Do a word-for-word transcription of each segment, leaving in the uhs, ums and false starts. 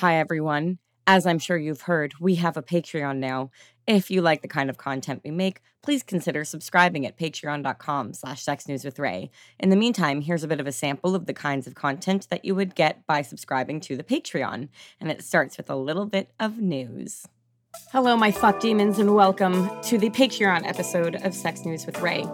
Hi, everyone. As I'm sure you've heard, we have a Patreon now. If you like the kind of content we make, please consider subscribing at patreon.com slash sexnewswithray. In the meantime, here's a bit of a sample of the kinds of content that you would get by subscribing to the Patreon. And it starts with a little bit of news. Hello, my fuck demons, and welcome to the Patreon episode of Sex News with Ray.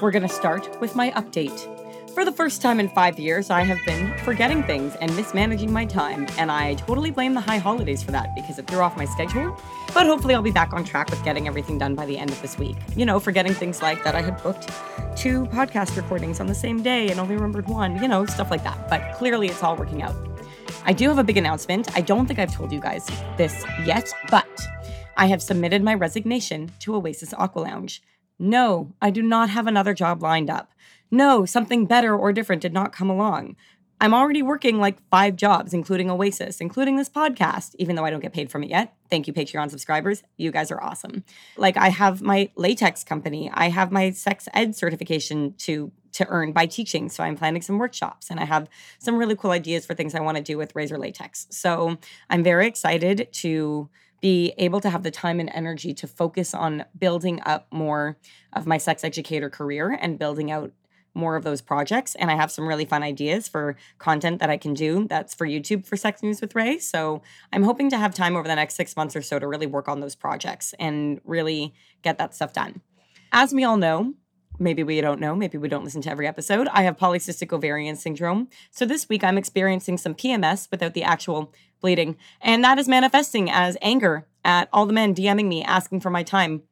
We're going to start with my update. For the first time in five years, I have been forgetting things and mismanaging my time, and I totally blame the high holidays for that because it threw off my schedule, but hopefully I'll be back on track with getting everything done by the end of this week. You know, forgetting things like that I had booked two podcast recordings on the same day and only remembered one, you know, stuff like that, but clearly it's all working out. I do have a big announcement. I don't think I've told you guys this yet, but I have submitted my resignation to Oasis Aqua Lounge. No, I do not have another job lined up. No, something better or different did not come along. I'm already working like five jobs, including Oasis, including this podcast, even though I don't get paid from it yet. Thank you, Patreon subscribers. You guys are awesome. Like, I have my latex company. I have my sex ed certification to to earn by teaching, so I'm planning some workshops, and I have some really cool ideas for things I want to do with Razor Latex. So I'm very excited to be able to have the time and energy to focus on building up more of my sex educator career and building out more of those projects. And I have some really fun ideas for content that I can do that's for YouTube for Sex News with Ray. So I'm hoping to have time over the next six months or so to really work on those projects and really get that stuff done. As we all know, maybe we don't know, maybe we don't listen to every episode, I have polycystic ovarian syndrome. So this week I'm experiencing some P M S without the actual bleeding. And that is manifesting as anger at all the men DMing me asking for my time.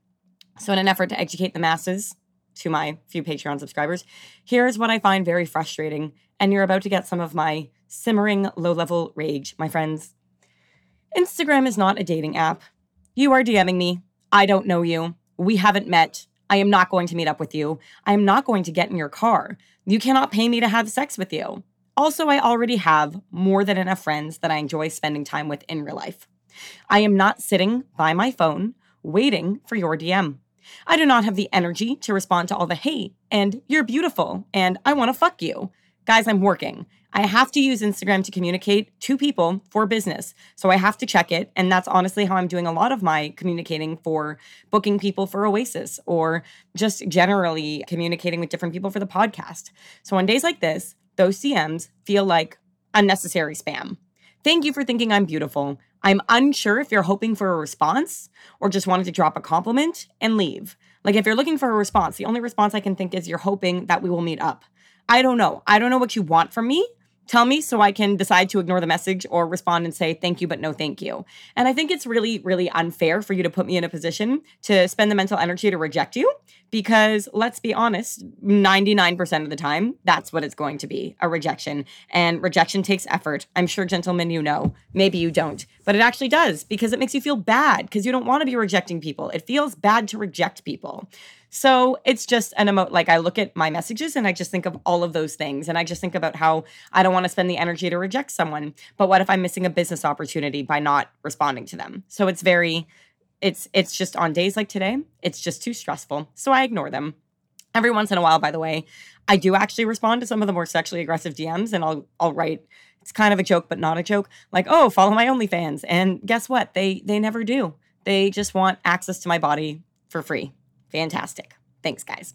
So in an effort to educate the masses, to my few Patreon subscribers, here's what I find very frustrating, and you're about to get some of my simmering low-level rage, my friends. Instagram is not a dating app. You are DMing me. I don't know you. We haven't met. I am not going to meet up with you. I am not going to get in your car. You cannot pay me to have sex with you. Also, I already have more than enough friends that I enjoy spending time with in real life. I am not sitting by my phone waiting for your D M. I do not have the energy to respond to all the hate and you're beautiful and I want to fuck you. Guys, I'm working. I have to use Instagram to communicate to people for business. So I have to check it. And that's honestly how I'm doing a lot of my communicating for booking people for Oasis or just generally communicating with different people for the podcast. So on days like this, those C Ms feel like unnecessary spam. Thank you for thinking I'm beautiful. I'm unsure if you're hoping for a response or just wanted to drop a compliment and leave. Like, if you're looking for a response, the only response I can think is you're hoping that we will meet up. I don't know. I don't know what you want from me. Tell me so I can decide to ignore the message or respond and say thank you, but no thank you. And I think it's really, really unfair for you to put me in a position to spend the mental energy to reject you because, let's be honest, ninety-nine percent of the time, that's what it's going to be, a rejection. And rejection takes effort. I'm sure, gentlemen, you know. Maybe you don't. But it actually does because it makes you feel bad because you don't want to be rejecting people. It feels bad to reject people. So it's just an emo- like I look at my messages and I just think of all of those things. And I just think about how I don't want to spend the energy to reject someone. But what if I'm missing a business opportunity by not responding to them? So it's very, it's it's just on days like today, it's just too stressful. So I ignore them. Every once in a while, by the way, I do actually respond to some of the more sexually aggressive D Ms and I'll I'll write, it's kind of a joke, but not a joke. Like, oh, follow my OnlyFans. And guess what? They they never do. They just want access to my body for free. Fantastic. Thanks, guys.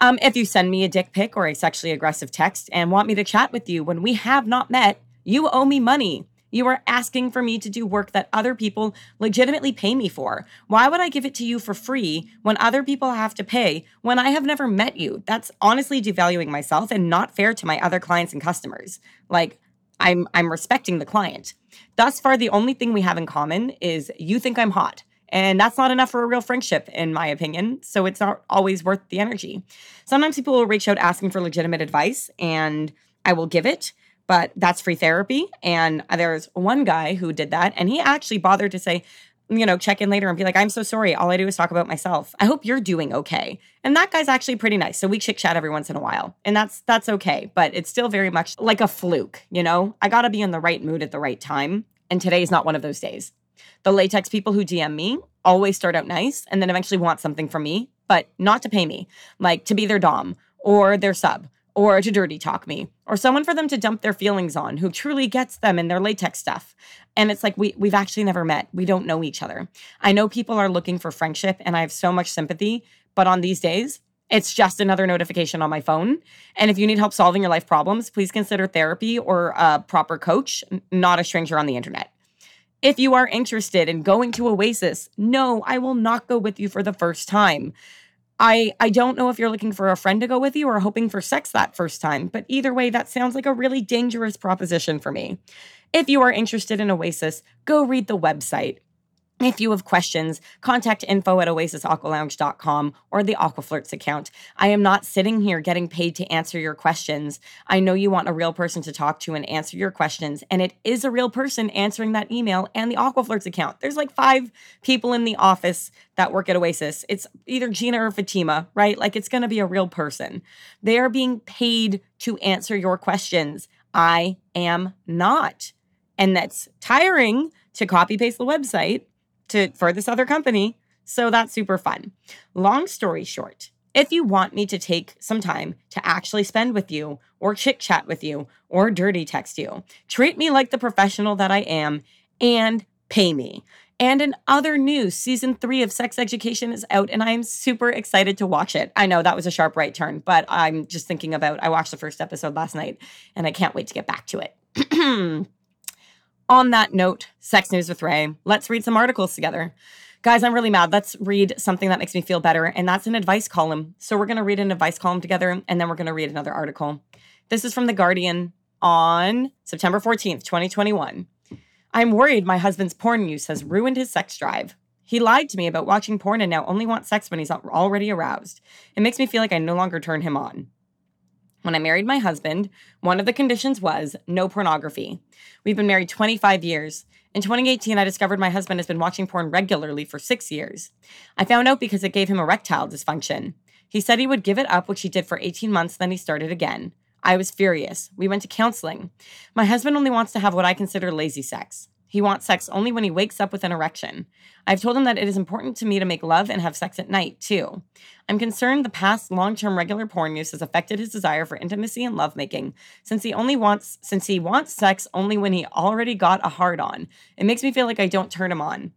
Um, if you send me a dick pic or a sexually aggressive text and want me to chat with you when we have not met, you owe me money. You are asking for me to do work that other people legitimately pay me for. Why would I give it to you for free when other people have to pay when I have never met you? That's honestly devaluing myself and not fair to my other clients and customers. Like, I'm I'm respecting the client. Thus far, the only thing we have in common is you think I'm hot. And that's not enough for a real friendship, in my opinion. So it's not always worth the energy. Sometimes people will reach out asking for legitimate advice, and I will give it. But that's free therapy. And there's one guy who did that, and he actually bothered to say, you know, check in later and be like, I'm so sorry. All I do is talk about myself. I hope you're doing okay. And that guy's actually pretty nice. So we chit-chat every once in a while. And that's that's okay. But it's still very much like a fluke, you know? I got to be in the right mood at the right time. And today is not one of those days. The latex people who D M me always start out nice and then eventually want something from me, but not to pay me, like to be their dom or their sub or to dirty talk me, or someone for them to dump their feelings on who truly gets them and their latex stuff. And it's like, we, we've actually never met. We don't know each other. I know people are looking for friendship, and I have so much sympathy, but on these days, it's just another notification on my phone. And if you need help solving your life problems, please consider therapy or a proper coach, not a stranger on the internet. If you are interested in going to Oasis, no, I will not go with you for the first time. I, I don't know if you're looking for a friend to go with you or hoping for sex that first time, but either way, that sounds like a really dangerous proposition for me. If you are interested in Oasis, go read the website. If you have questions, contact info at oasis aqua lounge dot com or the Aquaflirts account. I am not sitting here getting paid to answer your questions. I know you want a real person to talk to and answer your questions, and it is a real person answering that email and the Aquaflirts account. There's like five people in the office that work at Oasis. It's either Gina or Fatima, right? Like, it's going to be a real person. They are being paid to answer your questions. I am not. And that's tiring to copy-paste the website To, for this other company, so that's super fun. Long story short, if you want me to take some time to actually spend with you or chit-chat with you or dirty text you, treat me like the professional that I am and pay me. And in other news, season three of Sex Education is out, and I'm super excited to watch it. I know that was a sharp right turn, but I'm just thinking about, I watched the first episode last night, and I can't wait to get back to it. On that note, Sex News with Ray, let's read some articles together. Guys, I'm really mad. Let's read something that makes me feel better, and that's an advice column. So we're going to read an advice column together, and then we're going to read another article. This is from The Guardian on September fourteenth, twenty twenty-one. I'm worried my husband's porn use has ruined his sex drive. He lied to me about watching porn and now only wants sex when he's already aroused. It makes me feel like I no longer turn him on. When I married my husband, one of the conditions was no pornography. We've been married twenty-five years. In twenty eighteen, I discovered my husband has been watching porn regularly for six years. I found out because it gave him erectile dysfunction. He said he would give it up, which he did for eighteen months, then he started again. I was furious. We went to counseling. My husband only wants to have what I consider lazy sex. He wants sex only when he wakes up with an erection. I've told him that it is important to me to make love and have sex at night, too. I'm concerned the past long-term regular porn use has affected his desire for intimacy and lovemaking, since he only wants since he wants sex only when he already got a hard-on. It makes me feel like I don't turn him on.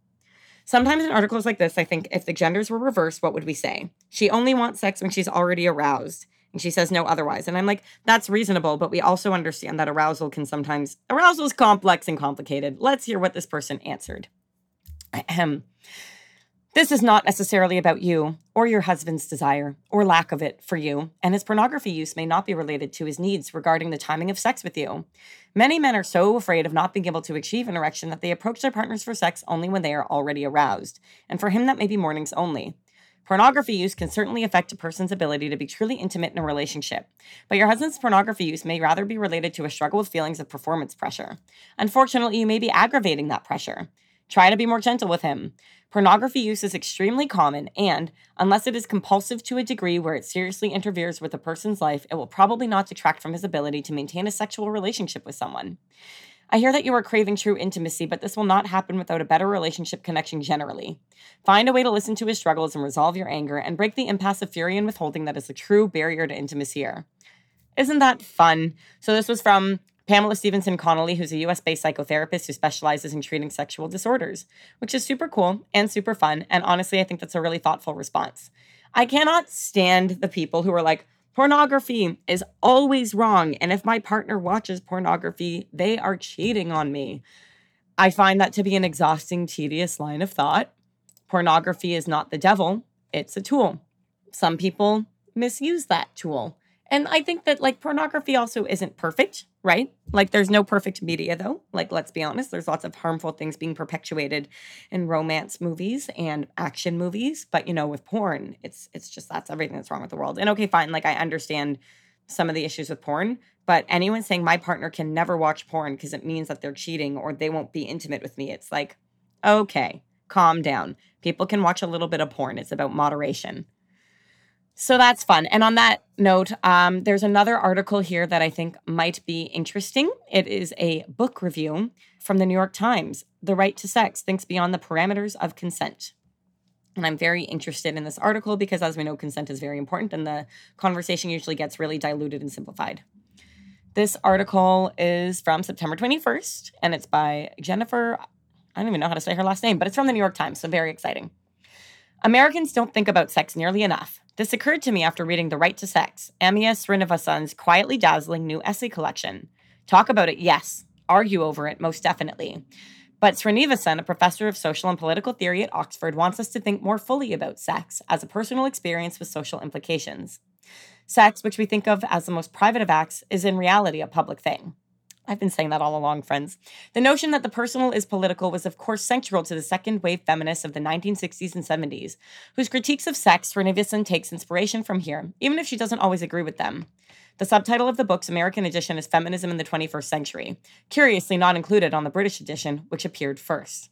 Sometimes in articles like this, I think, if the genders were reversed, what would we say? She only wants sex when she's already aroused. And she says no otherwise. And I'm like, that's reasonable, but we also understand that arousal can sometimes... Arousal is complex and complicated. Let's hear what this person answered. Ahem. This is not necessarily about you or your husband's desire or lack of it for you, and his pornography use may not be related to his needs regarding the timing of sex with you. Many men are so afraid of not being able to achieve an erection that they approach their partners for sex only when they are already aroused, and for him that may be mornings only. Pornography use can certainly affect a person's ability to be truly intimate in a relationship, but your husband's pornography use may rather be related to a struggle with feelings of performance pressure. Unfortunately, you may be aggravating that pressure. Try to be more gentle with him. Pornography use is extremely common, and unless it is compulsive to a degree where it seriously interferes with a person's life, it will probably not detract from his ability to maintain a sexual relationship with someone. I hear that you are craving true intimacy, but this will not happen without a better relationship connection generally. Find a way to listen to his struggles and resolve your anger and break the impasse of fury and withholding that is the true barrier to intimacy here. Isn't that fun? So this was from Pamela Stevenson Connolly, who's a U S-based psychotherapist who specializes in treating sexual disorders, which is super cool and super fun. And honestly, I think that's a really thoughtful response. I cannot stand the people who are like, pornography is always wrong, and if my partner watches pornography, they are cheating on me. I find that to be an exhausting, tedious line of thought. Pornography is not the devil, it's a tool. Some people misuse that tool. And I think that, like, pornography also isn't perfect, right? Like, there's no perfect media, though. Like, let's be honest, there's lots of harmful things being perpetuated in romance movies and action movies. But, you know, with porn, it's it's just that's everything that's wrong with the world. And okay, fine, like, I understand some of the issues with porn, but anyone saying my partner can never watch porn because it means that they're cheating or they won't be intimate with me, it's like, okay, calm down. People can watch a little bit of porn. It's about moderation. So that's fun. And on that note, um, there's another article here that I think might be interesting. It is a book review from the New York Times. The Right to Sex Thinks Beyond the Parameters of Consent. And I'm very interested in this article because, as we know, consent is very important and the conversation usually gets really diluted and simplified. This article is from September twenty-first, and it's by Jennifer, I don't even know how to say her last name, but it's from the New York Times, so very exciting. Americans don't think about sex nearly enough. This occurred to me after reading The Right to Sex, Amiya Srinivasan's quietly dazzling new essay collection. Talk about it, yes. Argue over it, most definitely. But Srinivasan, a professor of social and political theory at Oxford, wants us to think more fully about sex as a personal experience with social implications. Sex, which we think of as the most private of acts, is in reality a public thing. I've been saying that all along, friends. The notion that the personal is political was, of course, central to the second-wave feminists of the nineteen sixties and seventies, whose critiques of sex Srinivasan takes inspiration from here, even if she doesn't always agree with them. The subtitle of the book's American edition is Feminism in the twenty-first century, curiously not included on the British edition, which appeared first.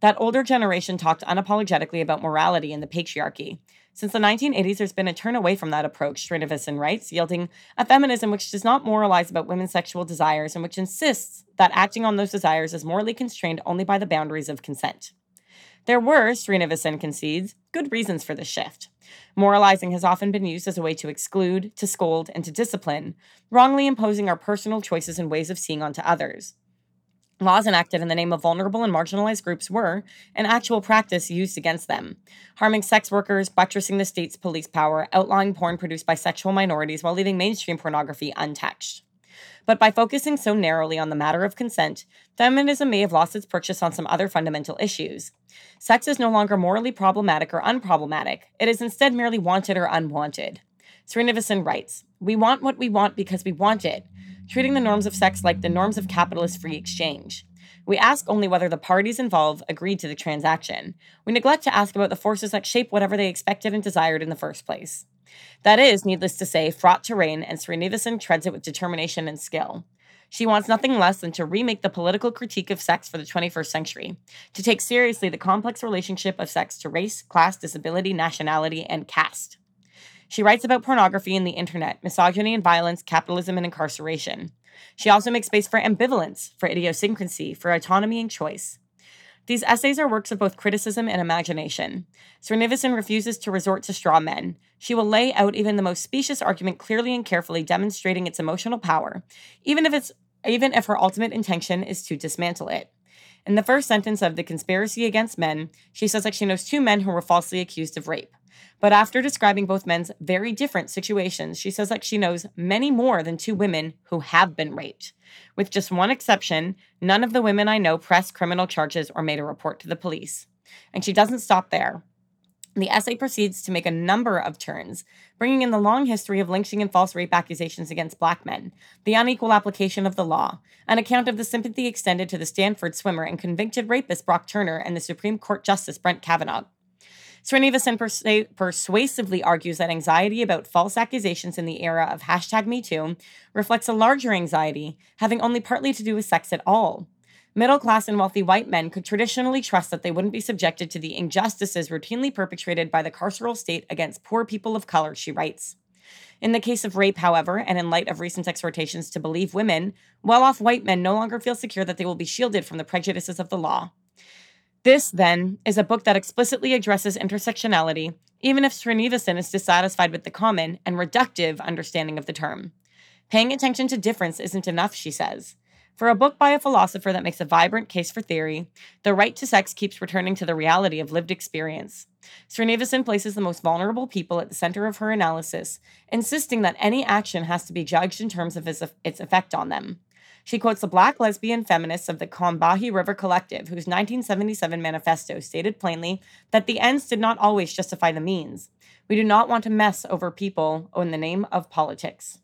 That older generation talked unapologetically about morality and the patriarchy. Since the nineteen eighties, there's been a turn away from that approach, Srinivasan writes, yielding a feminism which does not moralize about women's sexual desires and which insists that acting on those desires is morally constrained only by the boundaries of consent. There were, Srinivasan concedes, good reasons for this shift. Moralizing has often been used as a way to exclude, to scold, and to discipline, wrongly imposing our personal choices and ways of seeing onto others. Laws enacted in the name of vulnerable and marginalized groups were, in actual practice, used against them, harming sex workers, buttressing the state's police power, outlawing porn produced by sexual minorities while leaving mainstream pornography untouched. But by focusing so narrowly on the matter of consent, feminism may have lost its purchase on some other fundamental issues. Sex is no longer morally problematic or unproblematic. It is instead merely wanted or unwanted. Srinivasan writes, "We want what we want because we want it, treating the norms of sex like the norms of capitalist free exchange. We ask only whether the parties involved agreed to the transaction. We neglect to ask about the forces that shape whatever they expected and desired in the first place." That is, needless to say, fraught terrain, and Srinivasan treads it with determination and skill. She wants nothing less than to remake the political critique of sex for the twenty-first century, to take seriously the complex relationship of sex to race, class, disability, nationality, and caste. She writes about pornography and the internet, misogyny and violence, capitalism and incarceration. She also makes space for ambivalence, for idiosyncrasy, for autonomy and choice. These essays are works of both criticism and imagination. Srinivasan refuses to resort to straw men. She will lay out even the most specious argument clearly and carefully, demonstrating its emotional power, even if it's even if her ultimate intention is to dismantle it. In the first sentence of The Conspiracy Against Men, she says that she knows two men who were falsely accused of rape. But after describing both men's very different situations, she says that she knows many more than two women who have been raped. With just one exception, none of the women I know pressed criminal charges or made a report to the police. And she doesn't stop there. The essay proceeds to make a number of turns, bringing in the long history of lynching and false rape accusations against black men, the unequal application of the law, an account of the sympathy extended to the Stanford swimmer and convicted rapist Brock Turner and the Supreme Court Justice Brett Kavanaugh. Srinivasan persu- persuasively argues that anxiety about false accusations in the era of hashtag Me Too reflects a larger anxiety having only partly to do with sex at all. Middle-class and wealthy white men could traditionally trust that they wouldn't be subjected to the injustices routinely perpetrated by the carceral state against poor people of color, she writes. In the case of rape, however, and in light of recent exhortations to believe women, well-off white men no longer feel secure that they will be shielded from the prejudices of the law. This, then, is a book that explicitly addresses intersectionality, even if Srinivasan is dissatisfied with the common and reductive understanding of the term. Paying attention to difference isn't enough, she says. For a book by a philosopher that makes a vibrant case for theory, The Right to Sex keeps returning to the reality of lived experience. Srinivasan places the most vulnerable people at the center of her analysis, insisting that any action has to be judged in terms of its effect on them. She quotes the black lesbian feminists of the Combahee River Collective, whose nineteen seventy-seven manifesto stated plainly that the ends did not always justify the means. We do not want to mess over people in the name of politics.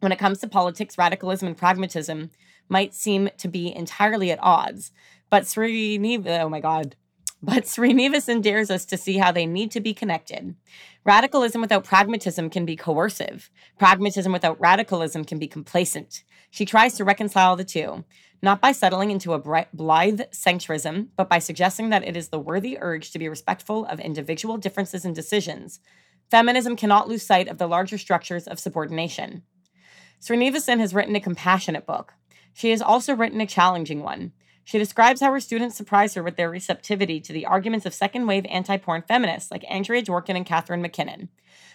When it comes to politics, radicalism and pragmatism might seem to be entirely at odds, but Srinivasan, oh my God, but Srinivasan dares us to see how they need to be connected. Radicalism without pragmatism can be coercive. Pragmatism without radicalism can be complacent. She tries to reconcile the two, not by settling into a blithe sanctuarism, but by suggesting that it is the worthy urge to be respectful of individual differences and decisions. Feminism cannot lose sight of the larger structures of subordination. Srinivasan has written a compassionate book. She has also written a challenging one. She describes how her students surprise her with their receptivity to the arguments of second-wave anti-porn feminists like Andrea Dworkin and Catherine MacKinnon.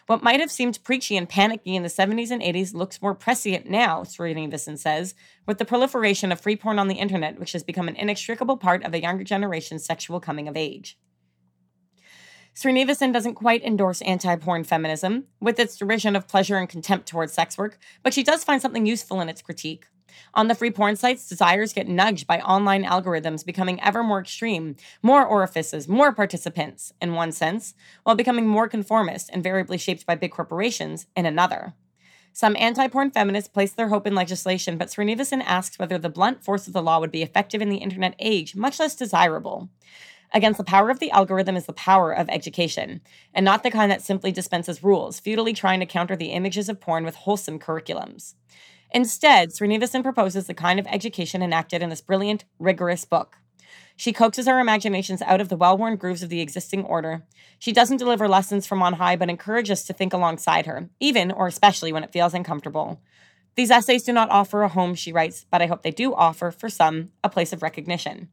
What might have seemed preachy and panicky in the seventies and eighties looks more prescient now, Srinivasan says, with the proliferation of free porn on the internet, which has become an inextricable part of the younger generation's sexual coming of age. Srinivasan doesn't quite endorse anti-porn feminism, with its derision of pleasure and contempt towards sex work, but she does find something useful in its critique. On the free porn sites, desires get nudged by online algorithms becoming ever more extreme, more orifices, more participants, in one sense, while becoming more conformist and variably shaped by big corporations, in another. Some anti-porn feminists place their hope in legislation, but Srinivasan asks whether the blunt force of the law would be effective in the internet age, much less desirable. Against the power of the algorithm is the power of education, and not the kind that simply dispenses rules, futilely trying to counter the images of porn with wholesome curriculums. Instead, Srinivasan proposes the kind of education enacted in this brilliant, rigorous book. She coaxes our imaginations out of the well-worn grooves of the existing order. She doesn't deliver lessons from on high, but encourages us to think alongside her, even or especially when it feels uncomfortable. These essays do not offer a home, she writes, but I hope they do offer, for some, a place of recognition.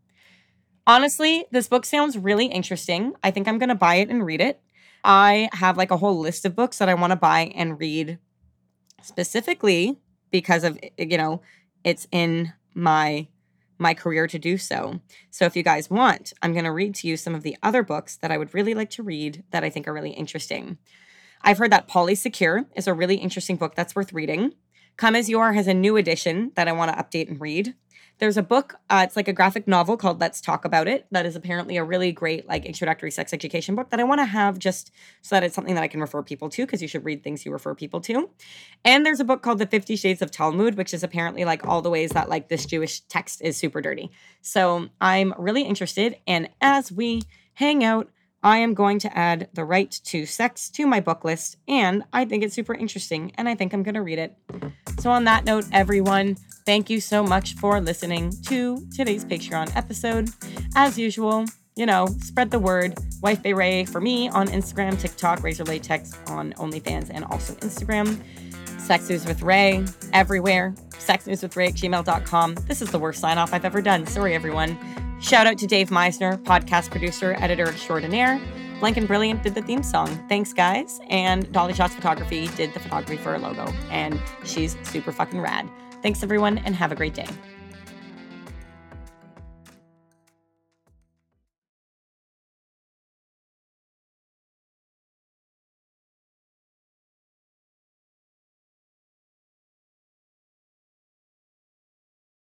Honestly, this book sounds really interesting. I think I'm going to buy it and read it. I have like a whole list of books that I want to buy and read specifically because of, you know, it's in my my career to do so. So if you guys want, I'm going to read to you some of the other books that I would really like to read that I think are really interesting. I've heard that Polysecure is a really interesting book that's worth reading. Come As You Are has a new edition that I want to update and read. There's a book, uh, it's like a graphic novel called Let's Talk About It that is apparently a really great like introductory sex education book that I want to have just so that it's something that I can refer people to because you should read things you refer people to. And there's a book called The Fifty Shades of Talmud, which is apparently like all the ways that like this Jewish text is super dirty. So I'm really interested. And as we hang out, I am going to add The Right to Sex to my book list. And I think it's super interesting and I think I'm going to read it. So on that note, everyone, thank you so much for listening to today's Patreon episode. As usual, you know, spread the word. Wife Bay Ray for me on Instagram, TikTok, Razor Latex on OnlyFans, and also Instagram. Sex News with Ray everywhere. sex news with ray at gmail dot com. This is the worst sign-off I've ever done. Sorry, everyone. Shout out to Dave Meisner, podcast producer, editor extraordinaire. Blank and Brilliant did the theme song. Thanks, guys. And Dolly Shots Photography did the photography for our logo. And she's super fucking rad. Thanks, everyone, and have a great day.